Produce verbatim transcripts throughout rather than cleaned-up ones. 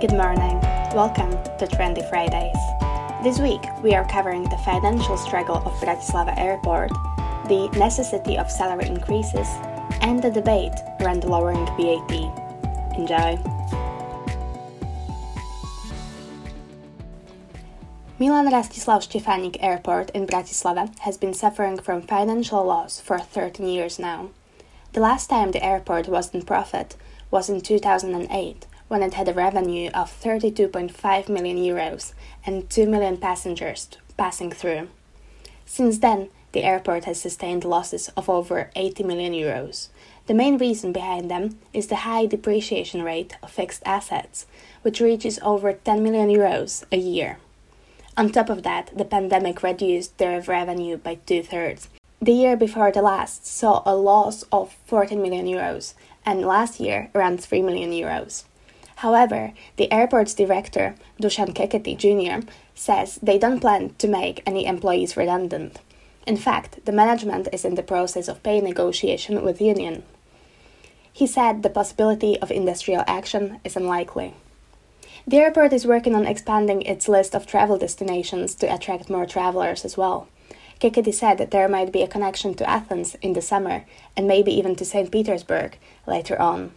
Good morning. Welcome to Trendy Fridays. This week we are covering the financial struggle of Bratislava Airport, the necessity of salary increases, and the debate around lowering V A T. Enjoy! Milan Rastislav Štefánik Airport in Bratislava has been suffering from financial loss for thirteen years now. The last time the airport was in profit was in two thousand eight, when it had a revenue of thirty-two point five million euros and two million passengers passing through. Since then, the airport has sustained losses of over eighty million euros. The main reason behind them is the high depreciation rate of fixed assets, whiwhich reaches over ten million euros a year. On top of that, the pandemic reduced their revenue by two-thirds. The year before the last saw a loss of fourteen million euros, and last year around three million euros. However, the airport's director, Dusan Keketi Junior, says they don't plan to make any employees redundant. In fact, the management is in the process of pay negotiation with union. He said the possibility of industrial action is unlikely. The airport is working on expanding its list of travel destinations to attract more travelers as well. Keketi said that there might be a connection to Athens in the summer, and maybe even to Saint Petersburg later on.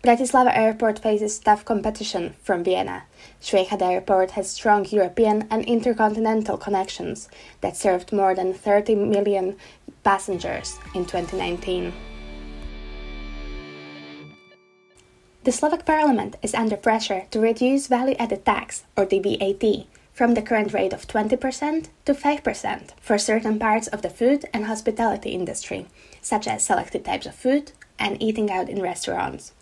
Bratislava Airport faces tough competition from Vienna. Schwechat Airport has strong European and intercontinental connections that served more than thirty million passengers in twenty nineteen. The Slovak parliament is under pressure to reduce value-added tax, or the V A T, from the current rate of twenty percent to five percent for certain parts of the food and hospitality industry, such as selected types of food and eating out in restaurants.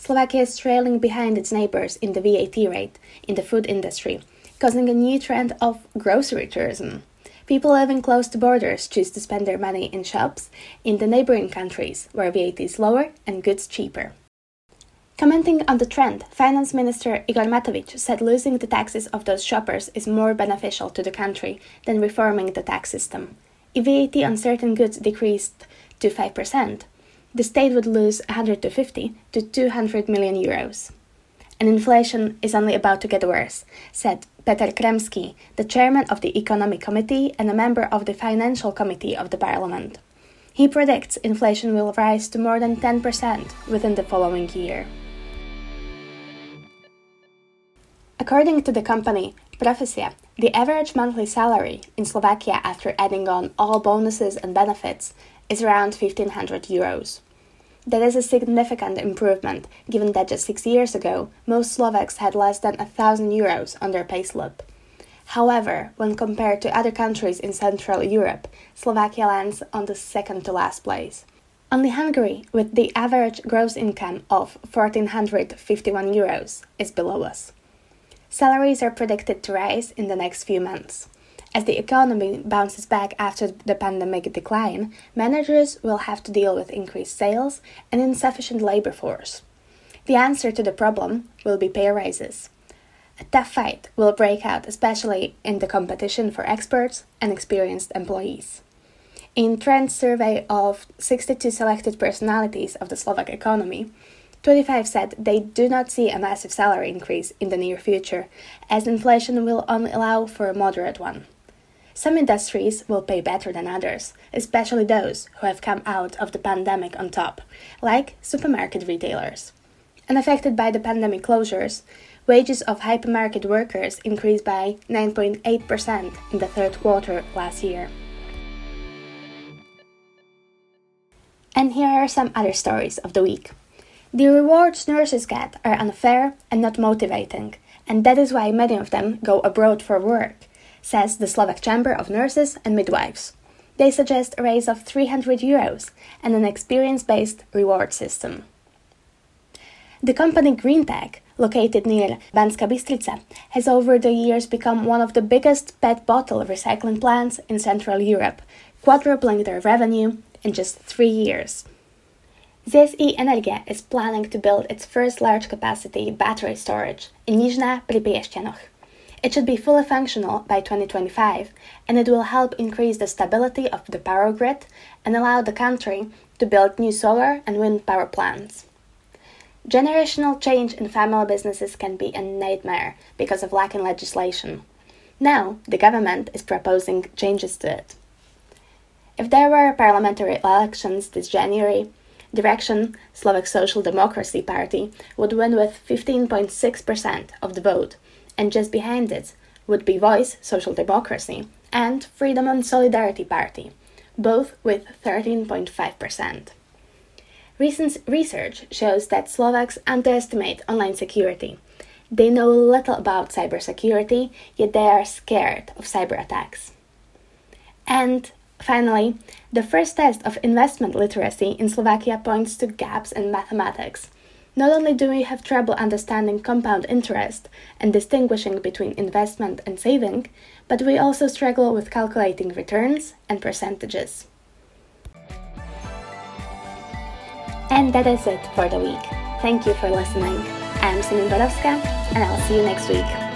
Slovakia is trailing behind its neighbors in the V A T rate in the food industry, causing a new trend of grocery tourism. People living close to borders choose to spend their money in shops in the neighboring countries, where V A T is lower and goods cheaper. Commenting on the trend, Finance Minister Igor Matovic said losing the taxes of those shoppers is more beneficial to the country than reforming the tax system. If V A T on certain goods decreased to five percent, the state would lose one hundred fifty to two hundred million euros. And inflation is only about to get worse, said Peter Kremsky, the chairman of the Economic Committee and a member of the Financial Committee of the Parliament. He predicts inflation will rise to more than ten percent within the following year. According to the company Profesia, the average monthly salary in Slovakia after adding on all bonuses and benefits is around fifteen hundred euros. That is a significant improvement, given that just six years ago, most Slovaks had less than one thousand euros on their payslip. However, when compared to other countries in Central Europe, Slovakia lands on the second to last place. Only Hungary, with the average gross income of one thousand four hundred fifty-one euros, is below us. Salaries are predicted to rise in the next few months. As the economy bounces back after the pandemic decline, managers will have to deal with increased sales and insufficient labor force. The answer to the problem will be pay raises. A tough fight will break out, especially in the competition for experts and experienced employees. In Trend's survey of sixty-two selected personalities of the Slovak economy, twenty-five said they do not see a massive salary increase in the near future, as inflation will only allow for a moderate one. Some industries will pay better than others, especially those who have come out of the pandemic on top, like supermarket retailers. Unaffected by the pandemic closures, wages of hypermarket workers increased by nine point eight percent in the third quarter last year. And here are some other stories of the week. The rewards nurses get are unfair and not motivating, and that is why many of them go abroad for work, says the Slovak Chamber of Nurses and Midwives. They suggest a raise of three hundred euros and an experience-based reward system. The company GreenTech, located near Banská Bystrica, has over the years become one of the biggest P E T bottle recycling plants in Central Europe, quadrupling their revenue in just three years. Z S E Energia is planning to build its first large-capacity battery storage in Nižná Pri Piešťanoch. It should be fully functional by twenty twenty-five, and it will help increase the stability of the power grid and allow the country to build new solar and wind power plants. Generational change in family businesses can be a nightmare because of lack in legislation. Now, the government is proposing changes to it. If there were parliamentary elections this January, Direction, Slovak Social Democracy Party, would win with fifteen point six percent of the vote, and just behind it would be Voice, Social Democracy, and Freedom and Solidarity Party, both with thirteen point five percent. Recent research shows that Slovaks underestimate online security. They know little about cybersecurity, yet they are scared of cyber attacks. And finally, the first test of investment literacy in Slovakia points to gaps in mathematics. Not only do we have trouble understanding compound interest and distinguishing between investment and saving, but we also struggle with calculating returns and percentages. And that is it for the week. Thank you for listening. I'm Simona Borovská, and I'll see you next week.